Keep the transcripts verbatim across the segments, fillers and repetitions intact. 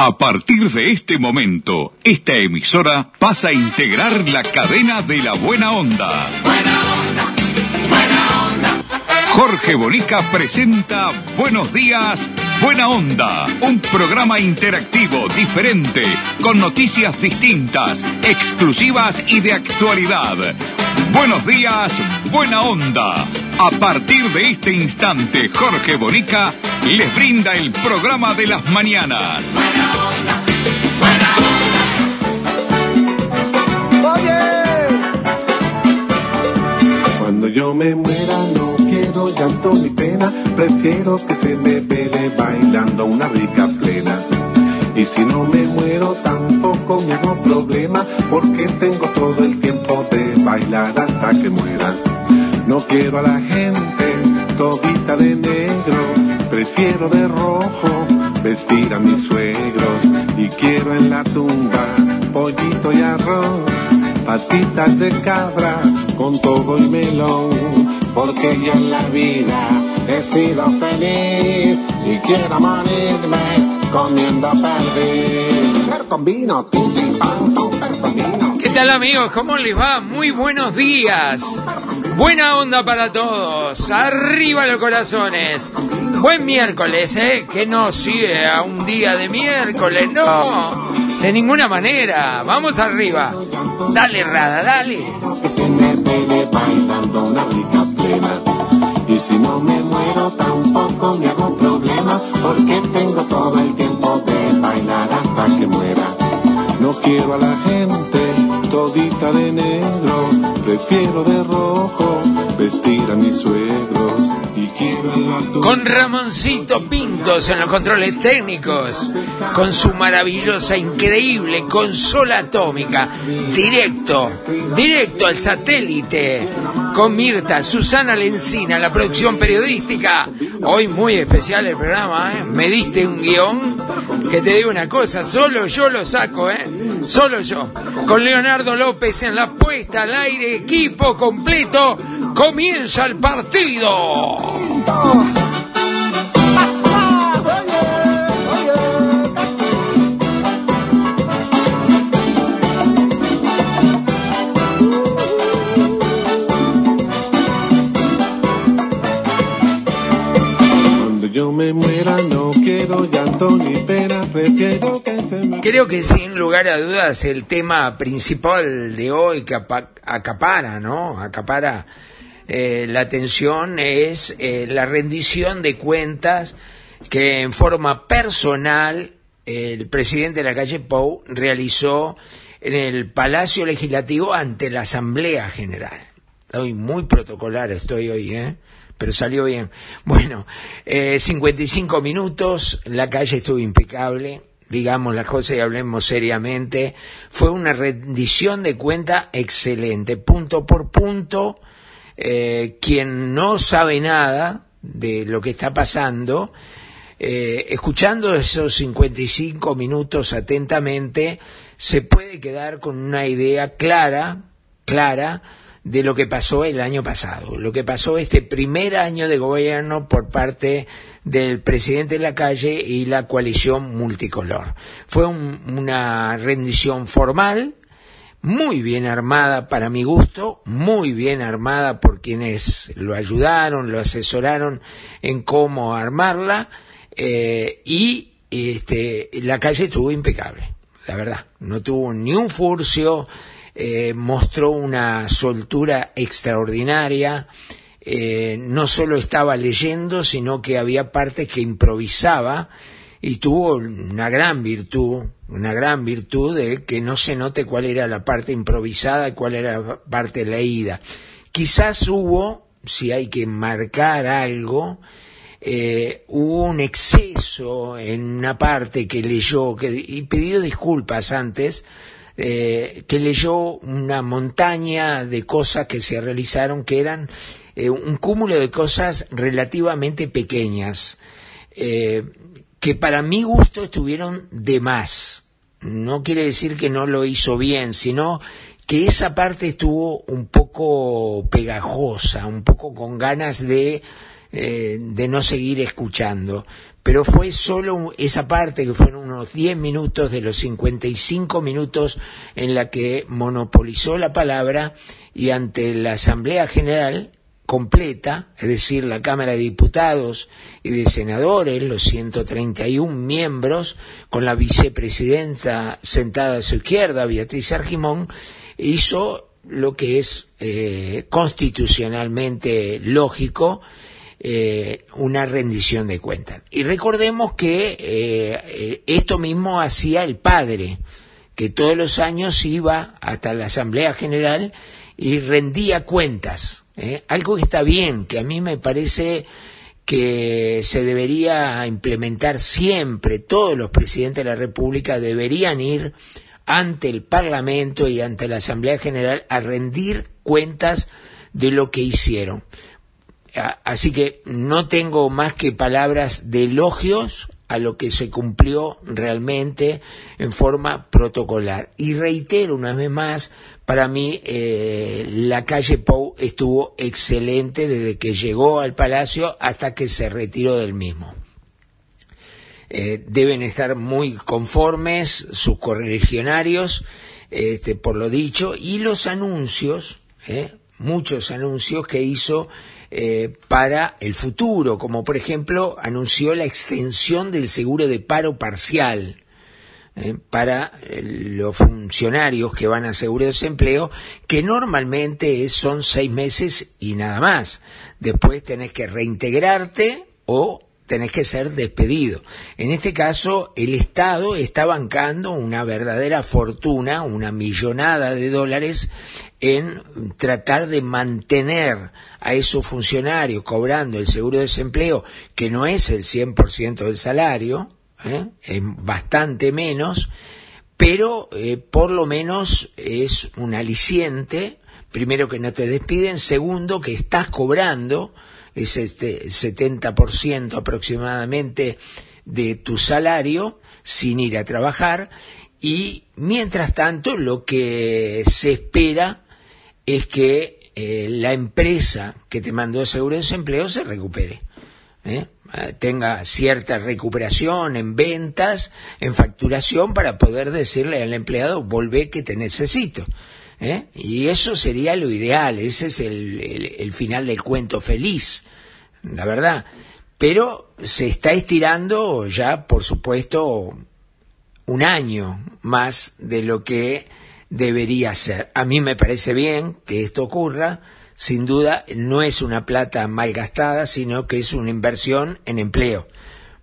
A partir de este momento, esta emisora pasa a integrar la cadena de la Buena Onda. Buena Onda, Buena Onda. Jorge Bonica presenta Buenos Días, Buena Onda, un programa interactivo, diferente, con noticias distintas, exclusivas y de actualidad. Buenos Días, Buena Onda. A partir de este instante, Jorge Bonica les brinda el programa de las mañanas. Buena Onda, Buena Onda. Cuando yo me muera, no quiero llanto ni pena, prefiero que se me pele bailando una rica plena. Y si no me muero tampoco me hago problema, porque tengo todo el tiempo de bailar hasta que muera. No quiero a la gente todita de negro, prefiero de rojo vestir a mis suegros. Y quiero en la tumba pollito y arroz, patitas de cabra con todo y melón. Porque yo en la vida he sido feliz y quiero morirme comiendo perdiz. Con vino, ¿qué tal, amigos? ¿Cómo les va? Muy buenos días. Buena onda para todos. Arriba los corazones. Buen miércoles, ¿eh? Que no sea un día de miércoles, no. De ninguna manera. Vamos arriba. Dale, Rada, dale. Y si no me muero tampoco me hago problema, porque tengo todo el tiempo de bailar hasta que muera. No quiero a la gente todita de negro, prefiero de rojo vestir a mis suegros. Y quiero la... Con Ramoncito Pintos en los controles técnicos, con su maravillosa, increíble consola atómica, directo, directo al satélite, con Mirta, Susana Lencina, la producción periodística. Hoy muy especial el programa, ¿eh? Me diste un guión que te digo una cosa, solo yo lo saco, ¿eh? Solo yo. Con Leonardo López en la puesta al aire, equipo completo, comienza el partido. Cuando yo me muera no quiero llanto ni pena, prefiero que se me... Creo que sin lugar a dudas el tema principal de hoy que acapara, ¿no? Acapara Eh, la atención es eh, la rendición de cuentas que en forma personal eh, el presidente de la calle Pou realizó en el Palacio Legislativo ante la Asamblea General. Estoy muy protocolar, estoy hoy, ¿eh? Pero salió bien. Bueno, eh, cincuenta y cinco minutos, la calle estuvo impecable, digamos las cosas y hablemos seriamente. Fue una rendición de cuentas excelente, punto por punto. Eh, quien no sabe nada de lo que está pasando, eh, escuchando esos cincuenta y cinco minutos atentamente, se puede quedar con una idea clara, clara, de lo que pasó el año pasado, lo que pasó este primer año de gobierno por parte del presidente de la calle y la coalición multicolor. Fue un, una rendición formal, muy bien armada para mi gusto, muy bien armada por quienes lo ayudaron, lo asesoraron en cómo armarla, eh, y este, la calle estuvo impecable, la verdad, no tuvo ni un furcio, eh, mostró una soltura extraordinaria, eh, no solo estaba leyendo, sino que había partes que improvisaba, y tuvo una gran virtud, una gran virtud de que no se note cuál era la parte improvisada y cuál era la parte leída. Quizás hubo, si hay que marcar algo, eh, hubo un exceso en una parte que leyó, que, y pidió disculpas antes, eh, que leyó una montaña de cosas que se realizaron que eran eh, un cúmulo de cosas relativamente pequeñas, eh, que para mi gusto estuvieron de más. No quiere decir que no lo hizo bien, sino que esa parte estuvo un poco pegajosa, un poco con ganas de eh, de no seguir escuchando. Pero fue solo esa parte, que fueron unos diez minutos de los cincuenta y cinco minutos en la que monopolizó la palabra, y ante la Asamblea General completa, es decir, la Cámara de Diputados y de Senadores, los ciento treinta y un miembros, con la vicepresidenta sentada a su izquierda, Beatriz Argimón, hizo lo que es eh, constitucionalmente lógico, eh, una rendición de cuentas. Y recordemos que eh, esto mismo hacía el padre, que todos los años iba hasta la Asamblea General y rendía cuentas, ¿eh? Algo que está bien, que a mí me parece que se debería implementar siempre. Todos los presidentes de la República deberían ir ante el Parlamento y ante la Asamblea General a rendir cuentas de lo que hicieron. Así que no tengo más que palabras de elogios a lo que se cumplió realmente en forma protocolar. Y reitero una vez más, para mí eh, la calle Pou estuvo excelente desde que llegó al Palacio hasta que se retiró del mismo. Eh, deben estar muy conformes sus correligionarios este, por lo dicho, y los anuncios, eh, muchos anuncios que hizo eh, para el futuro, como por ejemplo anunció la extensión del seguro de paro parcial eh, para eh, los funcionarios que van a seguro de desempleo, que normalmente es, son seis meses y nada más, después tenés que reintegrarte o tenés que ser despedido. En este caso, el Estado está bancando una verdadera fortuna, una millonada de dólares, en tratar de mantener a esos funcionarios cobrando el seguro de desempleo, que no es el cien por ciento del salario, ¿eh? Es bastante menos, pero eh, por lo menos es un aliciente. Primero, que no te despiden; segundo, que estás cobrando es este setenta por ciento aproximadamente de tu salario sin ir a trabajar, y mientras tanto lo que se espera es que eh, la empresa que te mandó seguro de desempleo se recupere, ¿eh? tenga cierta recuperación en ventas, en facturación, para poder decirle al empleado: volvé que te necesito. ¿Eh? Y eso sería lo ideal, ese es el, el, el final del cuento feliz, la verdad. Pero se está estirando ya, por supuesto, un año más de lo que debería ser. A mí me parece bien que esto ocurra, sin duda no es una plata malgastada, sino que es una inversión en empleo.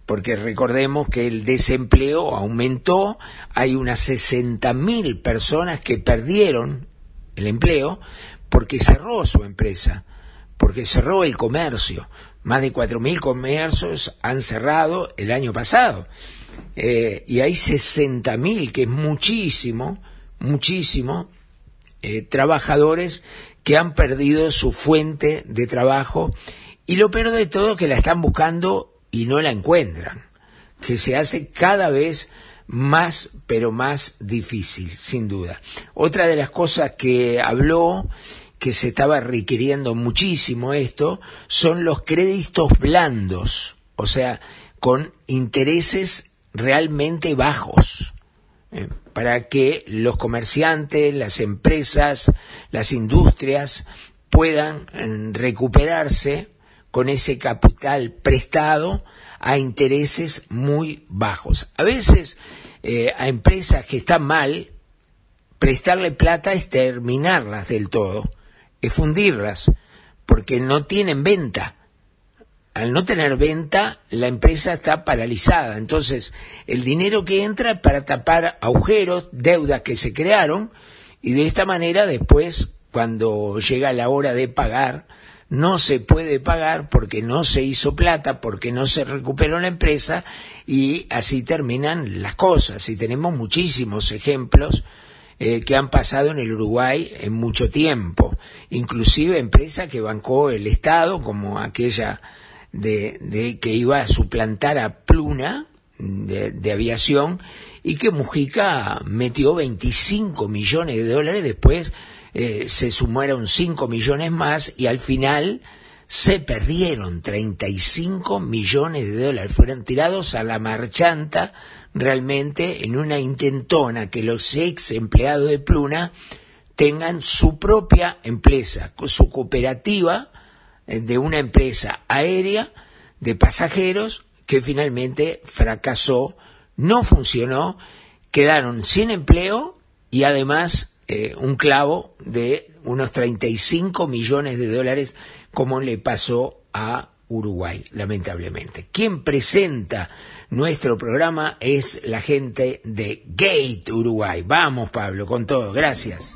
Porque recordemos que el desempleo aumentó, hay unas sesenta mil personas que perdieron el empleo porque cerró su empresa, porque cerró el comercio. Más de cuatro mil comercios han cerrado el año pasado. Eh, y hay sesenta mil, que es muchísimo, muchísimo, eh, trabajadores que han perdido su fuente de trabajo. Y lo peor de todo es que la están buscando y no la encuentran, que se hace cada vez más, pero más difícil, sin duda. Otra de las cosas que habló, que se estaba requiriendo muchísimo esto, son los créditos blandos, o sea, con intereses realmente bajos, eh, para que los comerciantes, las empresas, las industrias puedan eh, recuperarse con ese capital prestado a intereses muy bajos. A veces eh, a empresas que están mal, prestarle plata es terminarlas del todo, es fundirlas, porque no tienen venta. Al no tener venta, la empresa está paralizada. Entonces, el dinero que entra para tapar agujeros, deudas que se crearon, y de esta manera después, cuando llega la hora de pagar, no se puede pagar porque no se hizo plata, porque no se recuperó la empresa, y así terminan las cosas. Y tenemos muchísimos ejemplos eh, que han pasado en el Uruguay en mucho tiempo, inclusive empresas que bancó el Estado, como aquella de, de que iba a suplantar a Pluna de, de aviación, y que Mujica metió veinticinco millones de dólares, después Eh, se sumaron cinco millones más, y al final se perdieron treinta y cinco millones de dólares, fueron tirados a la marchanta realmente en una intentona que los ex empleados de Pluna tengan su propia empresa, su cooperativa de una empresa aérea de pasajeros que finalmente fracasó, no funcionó, quedaron sin empleo y además eh, un clavo de unos treinta y cinco millones de dólares, como le pasó a Uruguay, lamentablemente. Quien presenta nuestro programa es la gente de Gate Uruguay. Vamos, Pablo, con todo. Gracias.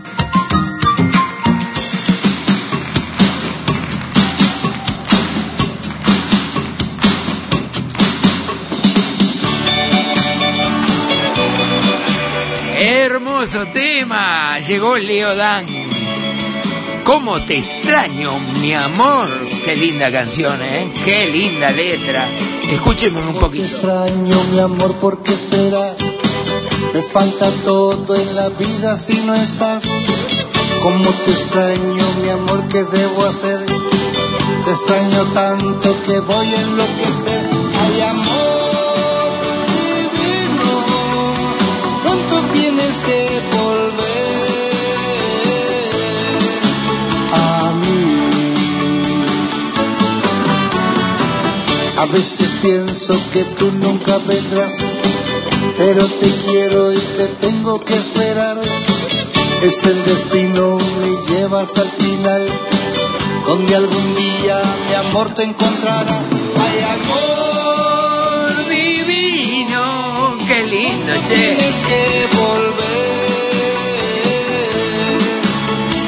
Hermoso tema, llegó Leo Dan. ¿Cómo te extraño, mi amor? Qué linda canción, ¿eh? Qué linda letra. Escuchemos un poquito. Te extraño, mi amor, ¿por qué será? Me falta todo en la vida si no estás. ¿Cómo te extraño, mi amor? ¿Qué debo hacer? Te extraño tanto que voy a enloquecer. Ay, amor. Tienes que volver a mí. A veces pienso que tú nunca vendrás, pero te quiero y te tengo que esperar. Es el destino, me lleva hasta el final, donde algún día mi amor te encontrará. Ay, amor divino, qué lindo, che. Que volver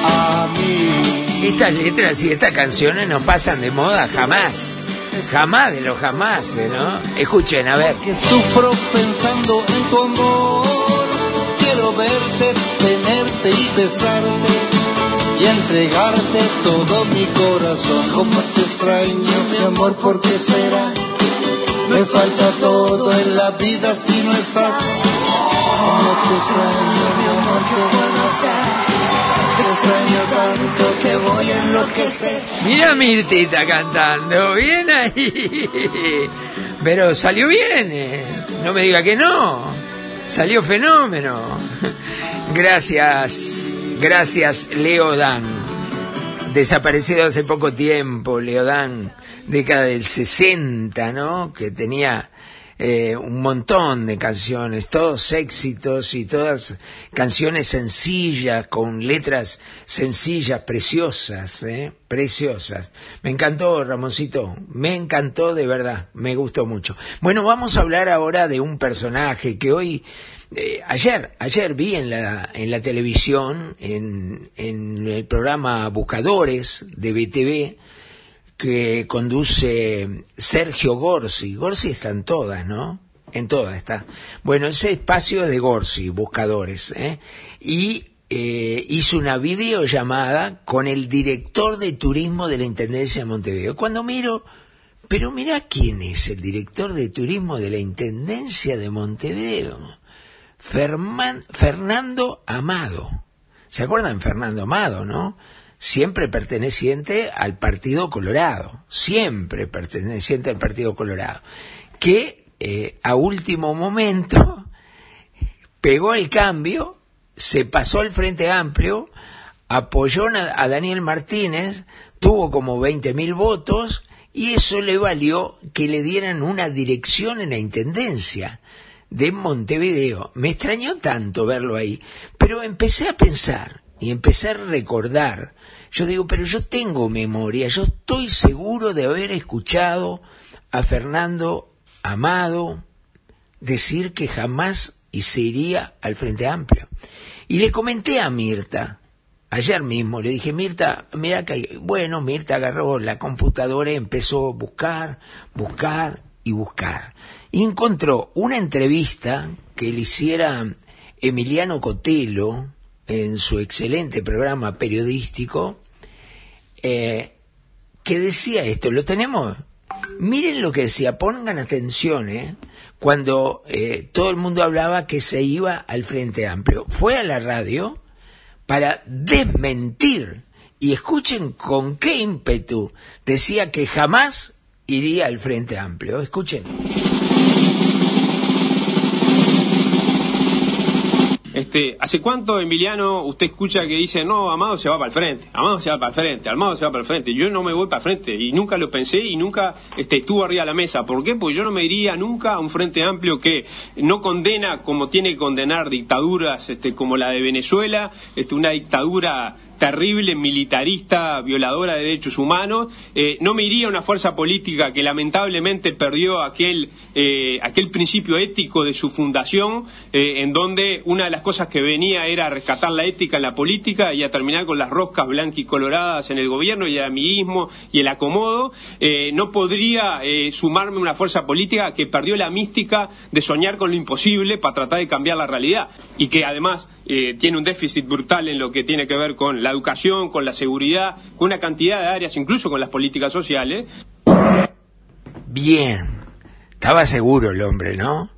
a mí. Estas letras y estas canciones no pasan de moda jamás, jamás de los jamás, ¿no? Escuchen, a ver. Que sufro pensando en tu amor, quiero verte, tenerte y besarte y entregarte todo mi corazón. Como te extraño, mi amor, ¿por qué será? Me falta todo en la vida si no estás. Como te extraño, mi amor, que bueno ser. Te extraño tanto que voy a enloquecer. Mira Mirtita cantando, bien ahí. Pero salió bien, eh. No me diga que no. Salió fenómeno. Gracias, gracias Leo Dan. Desaparecido hace poco tiempo, Leo Dan. Década del sesenta, ¿no? Que tenía eh, un montón de canciones, todos éxitos y todas canciones sencillas, con letras sencillas, preciosas, ¿eh? Preciosas. Me encantó, Ramoncito, me encantó de verdad, me gustó mucho. Bueno, vamos a hablar ahora de un personaje que hoy, eh, ayer, ayer vi en la, en la televisión, en, en el programa Buscadores de B T V, que conduce Sergio Gorsi. Gorsi está en todas, ¿no? En todas está. Bueno, ese espacio es de Gorsi, Buscadores, ¿eh? Y eh, hizo una videollamada con el director de turismo de la Intendencia de Montevideo. Cuando miro, pero mirá quién es el director de turismo de la Intendencia de Montevideo. Ferman, Fernando Amado. ¿Se acuerdan Fernando Amado, no? Siempre perteneciente al Partido Colorado, siempre perteneciente al Partido Colorado, que eh, a último momento pegó el cambio, se pasó al Frente Amplio, apoyó a Daniel Martínez, tuvo como veinte mil votos y eso le valió que le dieran una dirección en la Intendencia de Montevideo. Me extrañó tanto verlo ahí, pero empecé a pensar y empecé a recordar. Yo digo, pero yo tengo memoria, yo estoy seguro de haber escuchado a Fernando Amado decir que jamás se iría al Frente Amplio. Y le comenté a Mirta, Ayer mismo le dije, Mirta, mirá que hay... Bueno, Mirta agarró la computadora y empezó a buscar, buscar y buscar. Y encontró una entrevista que le hiciera Emiliano Cotelo en su excelente programa periodístico, eh, que decía esto, ¿lo tenemos? Miren lo que decía, pongan atención, ¿eh? Cuando eh, todo el mundo hablaba que se iba al Frente Amplio. Fue a la radio para desmentir, y escuchen con qué ímpetu decía que jamás iría al Frente Amplio. Escuchen. Este, ¿hace cuánto, Emiliano, usted escucha que dice, no, Amado se va para el frente, Amado se va para el frente, Amado se va para el frente? Yo no me voy para el frente, y nunca lo pensé, y nunca este, estuvo arriba de la mesa. ¿Por qué? Porque yo no me iría nunca a un Frente Amplio que no condena, como tiene que condenar, dictaduras este, como la de Venezuela, este, una dictadura terrible, militarista, violadora de derechos humanos. Eh, no me iría a una fuerza política que lamentablemente perdió aquel eh, aquel principio ético de su fundación, eh, en donde una de las cosas que venía era rescatar la ética en la política y a terminar con las roscas blancas y coloradas en el gobierno y el amiguismo y el acomodo. Eh, no podría eh, sumarme a una fuerza política que perdió la mística de soñar con lo imposible para tratar de cambiar la realidad, y que además eh, tiene un déficit brutal en lo que tiene que ver con la educación, con la seguridad, con una cantidad de áreas, incluso con las políticas sociales. Bien, estaba seguro el hombre, ¿no?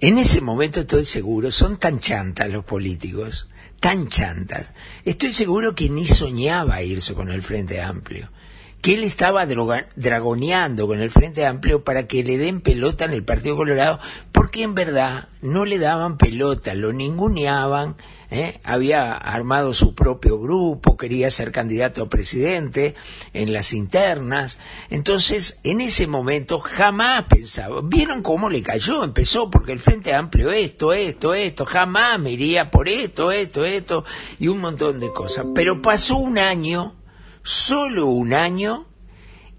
En ese momento estoy seguro, son tan chantas los políticos, tan chantas. Estoy seguro que ni soñaba irse con el Frente Amplio, que él estaba droga- dragoneando con el Frente Amplio para que le den pelota en el Partido Colorado, porque en verdad no le daban pelota, lo ninguneaban, ¿eh? Había armado su propio grupo, quería ser candidato a presidente en las internas. Entonces, en ese momento jamás pensaba, ¿vieron cómo le cayó? Empezó porque el Frente Amplio, esto, esto, esto, jamás me iría por esto, esto, esto, y un montón de cosas. Pero pasó un año... Solo un año,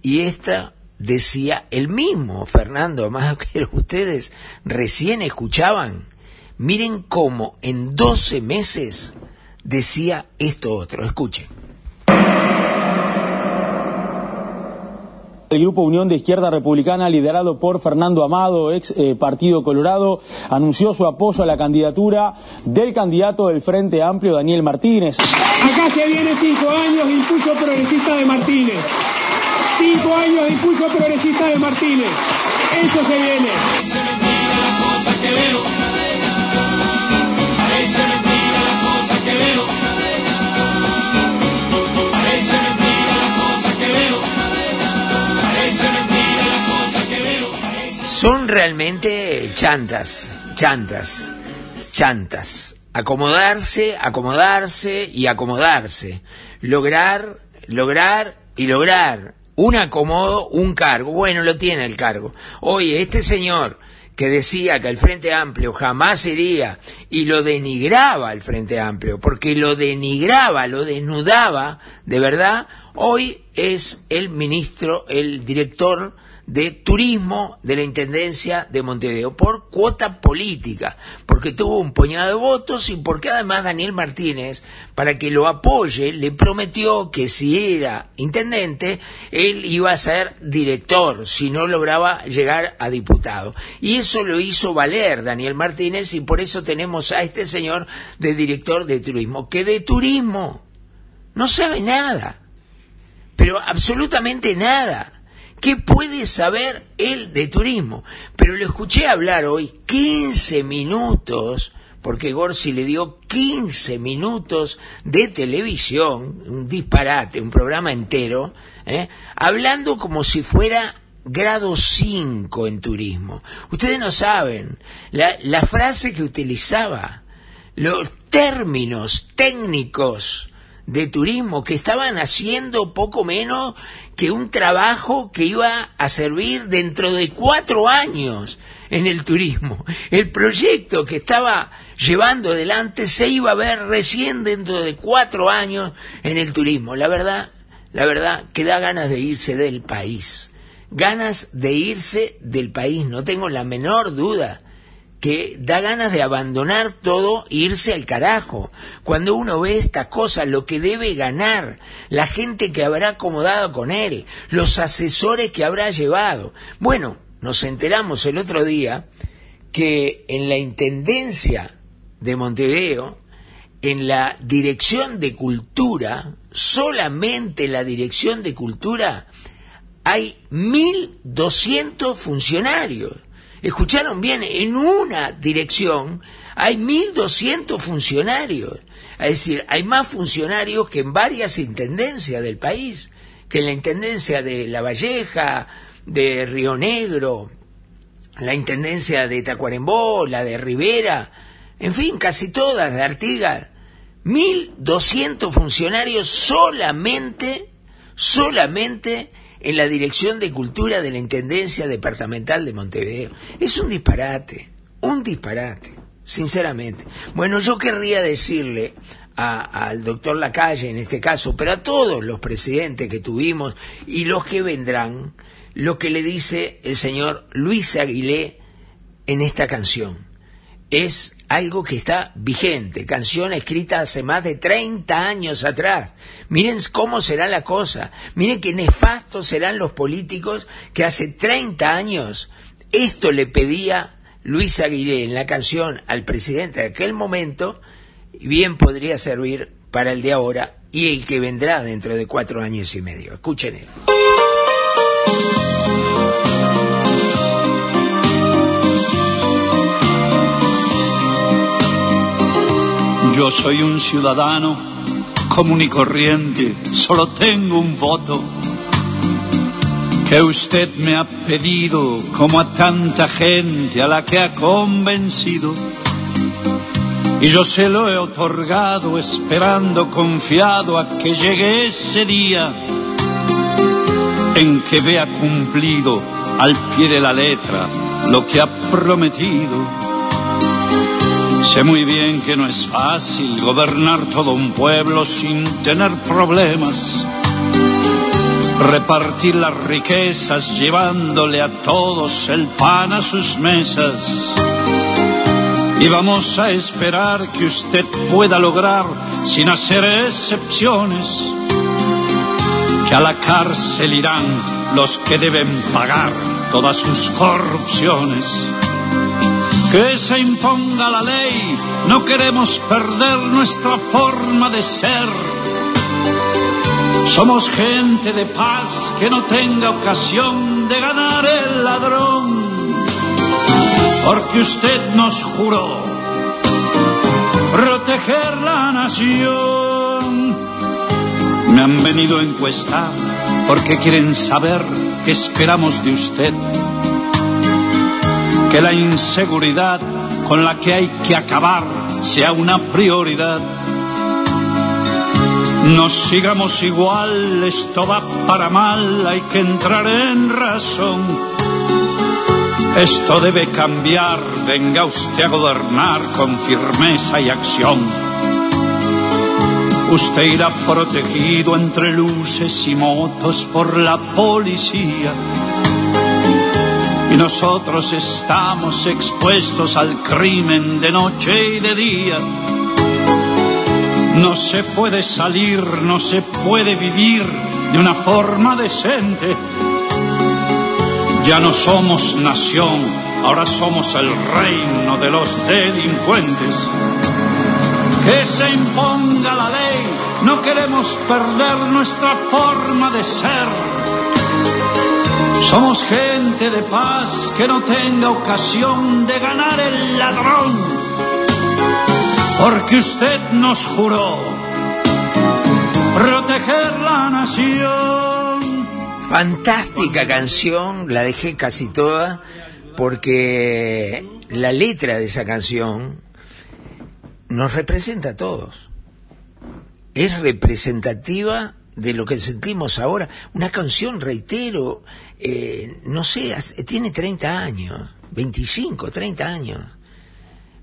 y esta decía el mismo Fernando Amado que ustedes recién escuchaban. Miren cómo en doce meses decía esto otro. Escuchen. El Grupo Unión de Izquierda Republicana, liderado por Fernando Amado, ex eh, Partido Colorado, anunció su apoyo a la candidatura del candidato del Frente Amplio, Daniel Martínez. Acá se viene cinco años de impulso progresista de Martínez. Cinco años de impulso progresista de Martínez. Eso se viene. Parece mentira las cosas que veo. Parece mentira las cosas que veo. Son realmente chantas, chantas, chantas. Acomodarse, acomodarse y acomodarse. Lograr, lograr y lograr. Un acomodo, un cargo. Bueno, lo tiene el cargo. Oye, este señor que decía que el Frente Amplio jamás iría, y lo denigraba el Frente Amplio, porque lo denigraba, lo desnudaba, de verdad, hoy es el ministro, el director de turismo de la Intendencia de Montevideo, por cuota política, porque tuvo un puñado de votos y porque además Daniel Martínez, para que lo apoye, le prometió que si era intendente, él iba a ser director, si no lograba llegar a diputado. Y eso lo hizo valer Daniel Martínez, y por eso tenemos a este señor de director de turismo, que de turismo no sabe nada, pero absolutamente nada. ¿Qué puede saber él de turismo? Pero lo escuché hablar hoy quince minutos, porque Gorsi le dio quince minutos de televisión, un disparate, un programa entero, ¿eh? Hablando como si fuera grado cinco en turismo. Ustedes no saben la, la frase que utilizaba, los términos técnicos de turismo, que estaban haciendo poco menos que un trabajo que iba a servir dentro de cuatro años en el turismo. El proyecto que estaba llevando adelante se iba a ver recién dentro de cuatro años en el turismo. La verdad, la verdad que da ganas de irse del país. Ganas de irse del país, no tengo la menor duda que da ganas de abandonar todo e irse al carajo. Cuando uno ve estas cosas, lo que debe ganar, la gente que habrá acomodado con él, los asesores que habrá llevado. Bueno, nos enteramos el otro día que en la Intendencia de Montevideo, en la Dirección de Cultura, solamente la Dirección de Cultura, hay mil doscientos funcionarios. Escucharon bien, en una dirección hay mil doscientos funcionarios. Es decir, hay más funcionarios que en varias intendencias del país, que en la Intendencia de La Valleja, de Río Negro, la Intendencia de Tacuarembó, la de Rivera, en fin, casi todas, de Artigas. mil doscientos funcionarios solamente, solamente en la Dirección de Cultura de la Intendencia Departamental de Montevideo. Es un disparate, un disparate, sinceramente. Bueno, yo querría decirle a, al doctor Lacalle, en este caso, pero a todos los presidentes que tuvimos y los que vendrán, lo que le dice el señor Luis Aguilé en esta canción. Es algo que está vigente, canción escrita hace más de treinta años atrás. Miren cómo será la cosa, miren qué nefastos serán los políticos que hace treinta años esto le pedía Luis Aguilé en la canción al presidente de aquel momento, y bien podría servir para el de ahora y el que vendrá dentro de cuatro años y medio. Escuchen él. Yo soy un ciudadano común y corriente, solo tengo un voto que usted me ha pedido, como a tanta gente a la que ha convencido, y yo se lo he otorgado esperando confiado a que llegue ese día en que vea cumplido al pie de la letra lo que ha prometido. Sé muy bien que no es fácil gobernar todo un pueblo sin tener problemas, repartir las riquezas llevándole a todos el pan a sus mesas. Y vamos a esperar que usted pueda lograr, sin hacer excepciones, que a la cárcel irán los que deben pagar todas sus corrupciones. Que se imponga la ley, no queremos perder nuestra forma de ser. Somos gente de paz, que no tenga ocasión de ganar el ladrón. Porque usted nos juró proteger la nación. Me han venido a encuestar porque quieren saber qué esperamos de usted. Que la inseguridad con la que hay que acabar sea una prioridad. No sigamos igual, esto va para mal, hay que entrar en razón. Esto debe cambiar, venga usted a gobernar con firmeza y acción. Usted irá protegido entre luces y motos por la policía. Y nosotros estamos expuestos al crimen de noche y de día. No se puede salir, no se puede vivir de una forma decente. Ya no somos nación, ahora somos el reino de los delincuentes. Que se imponga la ley, no queremos perder nuestra forma de ser. Somos gente de paz, que no tenga ocasión de ganar el ladrón. Porque usted nos juró proteger la nación. Fantástica canción, la dejé casi toda porque la letra de esa canción nos representa a todos. Es representativa de lo que sentimos ahora. Una canción, reitero, eh, no sé, tiene treinta años, veinticinco, treinta años.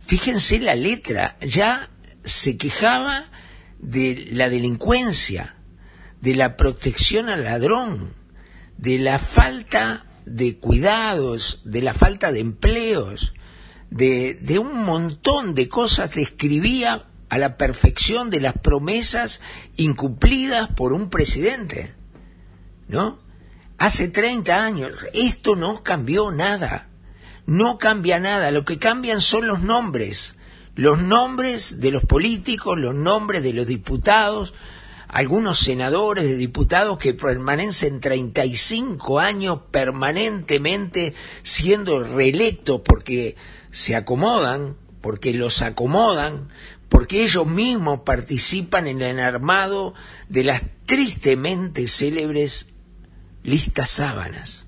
Fíjense la letra, ya se quejaba de la delincuencia, de la protección al ladrón, de la falta de cuidados, de la falta de empleos, de, de un montón de cosas, describía a la perfección de las promesas incumplidas por un presidente, ¿no? Hace treinta años, esto no cambió nada, no cambia nada, lo que cambian son los nombres, los nombres de los políticos, los nombres de los diputados, algunos senadores, de diputados que permanecen treinta y cinco años permanentemente siendo reelectos porque se acomodan, porque los acomodan, porque ellos mismos participan en el armado de las tristemente célebres listas sábanas,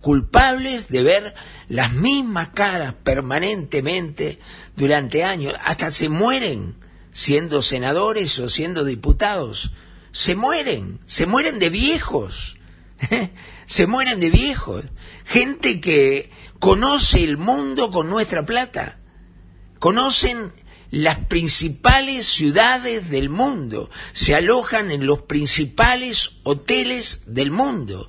culpables de ver las mismas caras permanentemente durante años, hasta se mueren siendo senadores o siendo diputados, se mueren, se mueren de viejos, se mueren de viejos, gente que conoce el mundo con nuestra plata, conocen las principales ciudades del mundo, se alojan en los principales hoteles del mundo,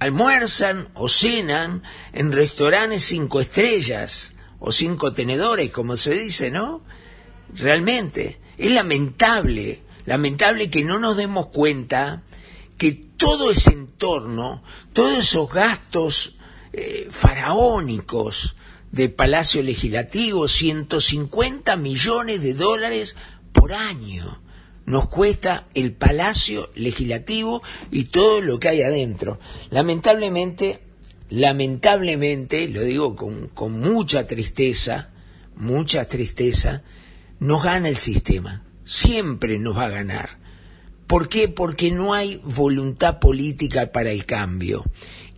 almuerzan o cenan en restaurantes cinco estrellas o cinco tenedores, como se dice, ¿no? Realmente es lamentable, lamentable que no nos demos cuenta que todo ese entorno, todos esos gastos eh, faraónicos de Palacio Legislativo, ciento cincuenta millones de dólares por año nos cuesta el Palacio Legislativo y todo lo que hay adentro. Lamentablemente, lamentablemente, lo digo con, con mucha tristeza, mucha tristeza, nos gana el sistema, siempre nos va a ganar. ¿Por qué? Porque no hay voluntad política para el cambio.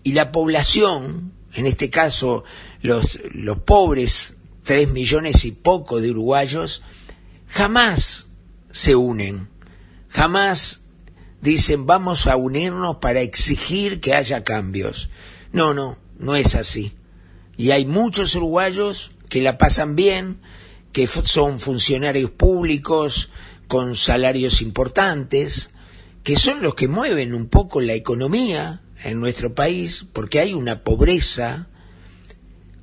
Y la población, en este caso los, los pobres, tres millones y poco de uruguayos, jamás se unen, jamás dicen vamos a unirnos para exigir que haya cambios. No, no, no es así. Y hay muchos uruguayos que la pasan bien, que son funcionarios públicos con salarios importantes, que son los que mueven un poco la economía en nuestro país, porque hay una pobreza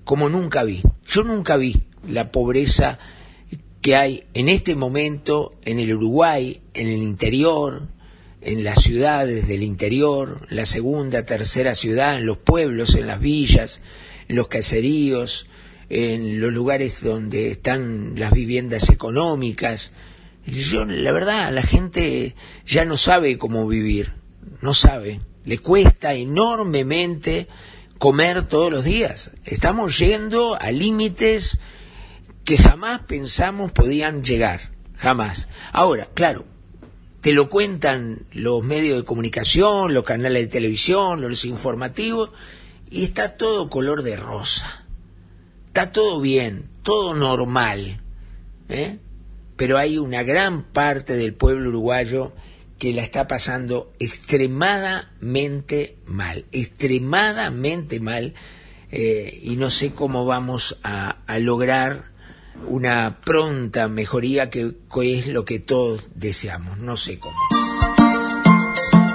como nunca vi. Yo nunca vi la pobreza que hay en este momento en el Uruguay, en el interior, en las ciudades del interior, la segunda, tercera ciudad, en los pueblos, en las villas, en los caseríos, en los lugares donde están las viviendas económicas. Yo, la verdad, la gente ya no sabe cómo vivir, no sabe, le cuesta enormemente comer todos los días. Estamos yendo a límites que jamás pensamos podían llegar, jamás. Ahora, claro, te lo cuentan los medios de comunicación, los canales de televisión, los informativos, y está todo color de rosa. Está todo bien, todo normal, ¿eh? Pero hay una gran parte del pueblo uruguayo que la está pasando extremadamente mal, extremadamente mal, eh, y no sé cómo vamos a, a lograr una pronta mejoría que, que es lo que todos deseamos, no sé cómo.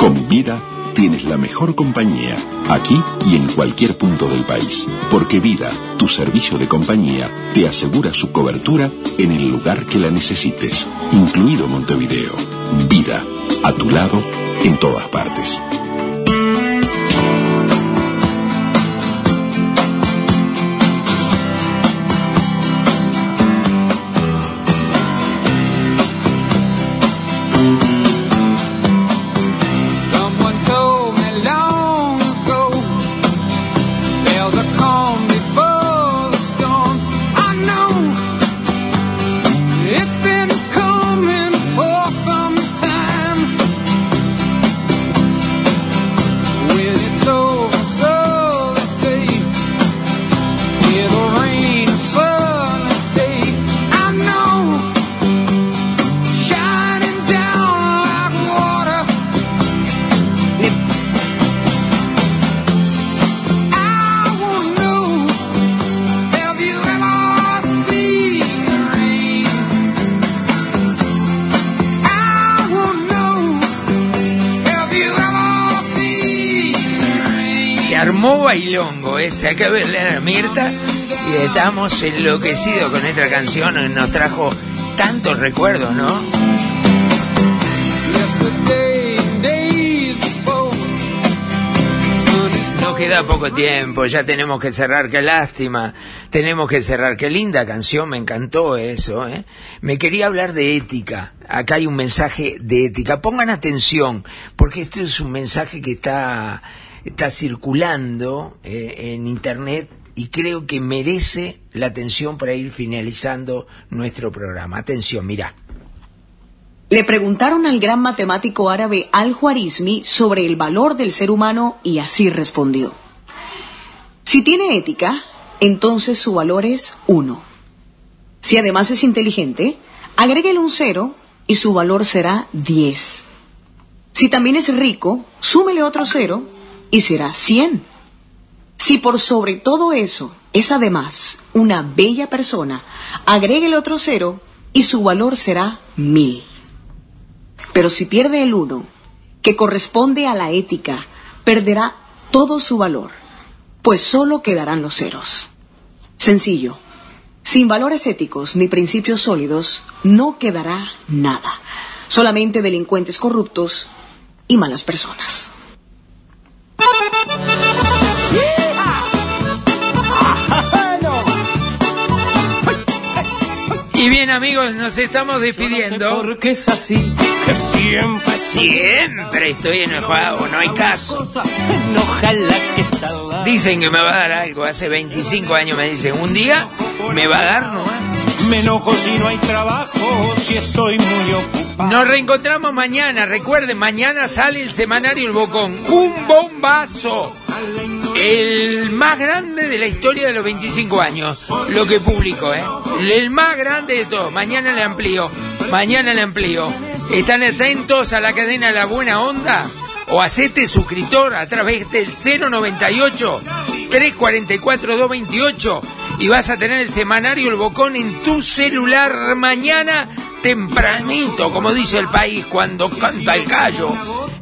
Con Vida tienes la mejor compañía, aquí y en cualquier punto del país. Porque Vida, tu servicio de compañía, te asegura su cobertura en el lugar que la necesites, incluido Montevideo. Vida, a tu lado, en todas partes. se armó bailongo, ¿eh? Se acaba de leer a Mirta y estamos enloquecidos con esta canción, nos trajo tantos recuerdos, ¿no? Nos queda poco tiempo, ya tenemos que cerrar, qué lástima, tenemos que cerrar, qué linda canción, me encantó eso, ¿eh? Me quería hablar de ética, acá hay un mensaje de ética, pongan atención, porque este es un mensaje que está, está circulando eh, en internet y creo que merece la atención para ir finalizando nuestro programa. Atención, mirá. Le preguntaron al gran matemático árabe Al Juarizmi sobre el valor del ser humano y así respondió. Si tiene ética, entonces su valor es uno. Si además es inteligente, agréguele un cero y su valor será diez. Si también es rico, súmele otro cero y será cien. Si por sobre todo eso es además una bella persona, agréguele otro cero y su valor será mil. Pero si pierde el uno, que corresponde a la ética, perderá todo su valor, pues solo quedarán los ceros. Sencillo, sin valores éticos ni principios sólidos, no quedará nada, solamente delincuentes corruptos y malas personas. Y bien, amigos, nos estamos despidiendo. No sé porque es así, que siempre, siempre estoy enojado, no hay caso. Dicen que me va a dar algo, hace veinticinco años me dicen, un día me va a dar, ¿no? Me enojo si no hay trabajo, si estoy muy ocupado. Nos reencontramos mañana, recuerden, mañana sale el semanario El Bocón, un bombazo. El más grande de la historia de los veinticinco años, lo que publicó, ¿eh? El más grande de todos. Mañana le amplío, mañana le amplío. Están atentos a la cadena La Buena Onda o hacete suscriptor a través del cero noventa y ocho, tres cuarenta y cuatro, dos veintiocho y vas a tener el semanario El Bocón en tu celular mañana tempranito, como dice el país cuando canta el gallo.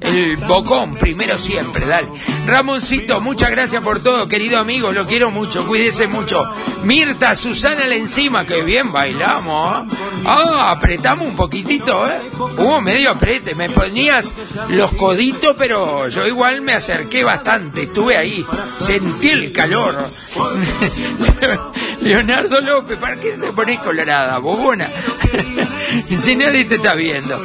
El Bocón, primero siempre, dale. Ramoncito, muchas gracias por todo, querido amigo, lo quiero mucho, cuídese mucho. Mirta, Susana la encima, que bien bailamos, ¿eh? Ah, apretamos un poquitito, ¿eh? Hubo medio apriete, me ponías los coditos, pero yo igual me acerqué bastante, estuve ahí, sentí el calor. Leonardo López, ¿para qué te pones colorada, bobona? Si nadie te está viendo.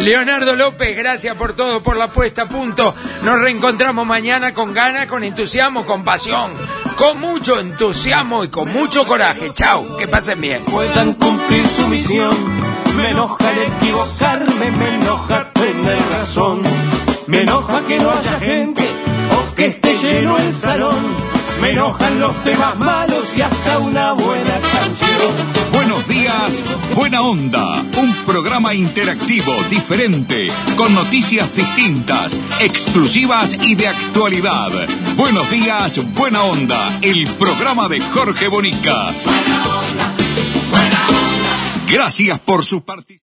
Leonardo López, gracias por todo, por la puesta a punto. Nos reencontramos mañana con ganas, con entusiasmo, con pasión, con mucho entusiasmo y con mucho coraje. Chao, que pasen bien. Puedan cumplir su misión. Me enoja el equivocarme, me enoja tener razón. Me enoja que no haya gente o que esté lleno el salón. Me enojan los temas malos y hasta una buena canción. Buenos días, Buena Onda. Un programa interactivo, diferente, con noticias distintas, exclusivas y de actualidad. Buenos días, Buena Onda. El programa de Jorge Bonica. Buena Onda, Buena Onda. Gracias por su participación.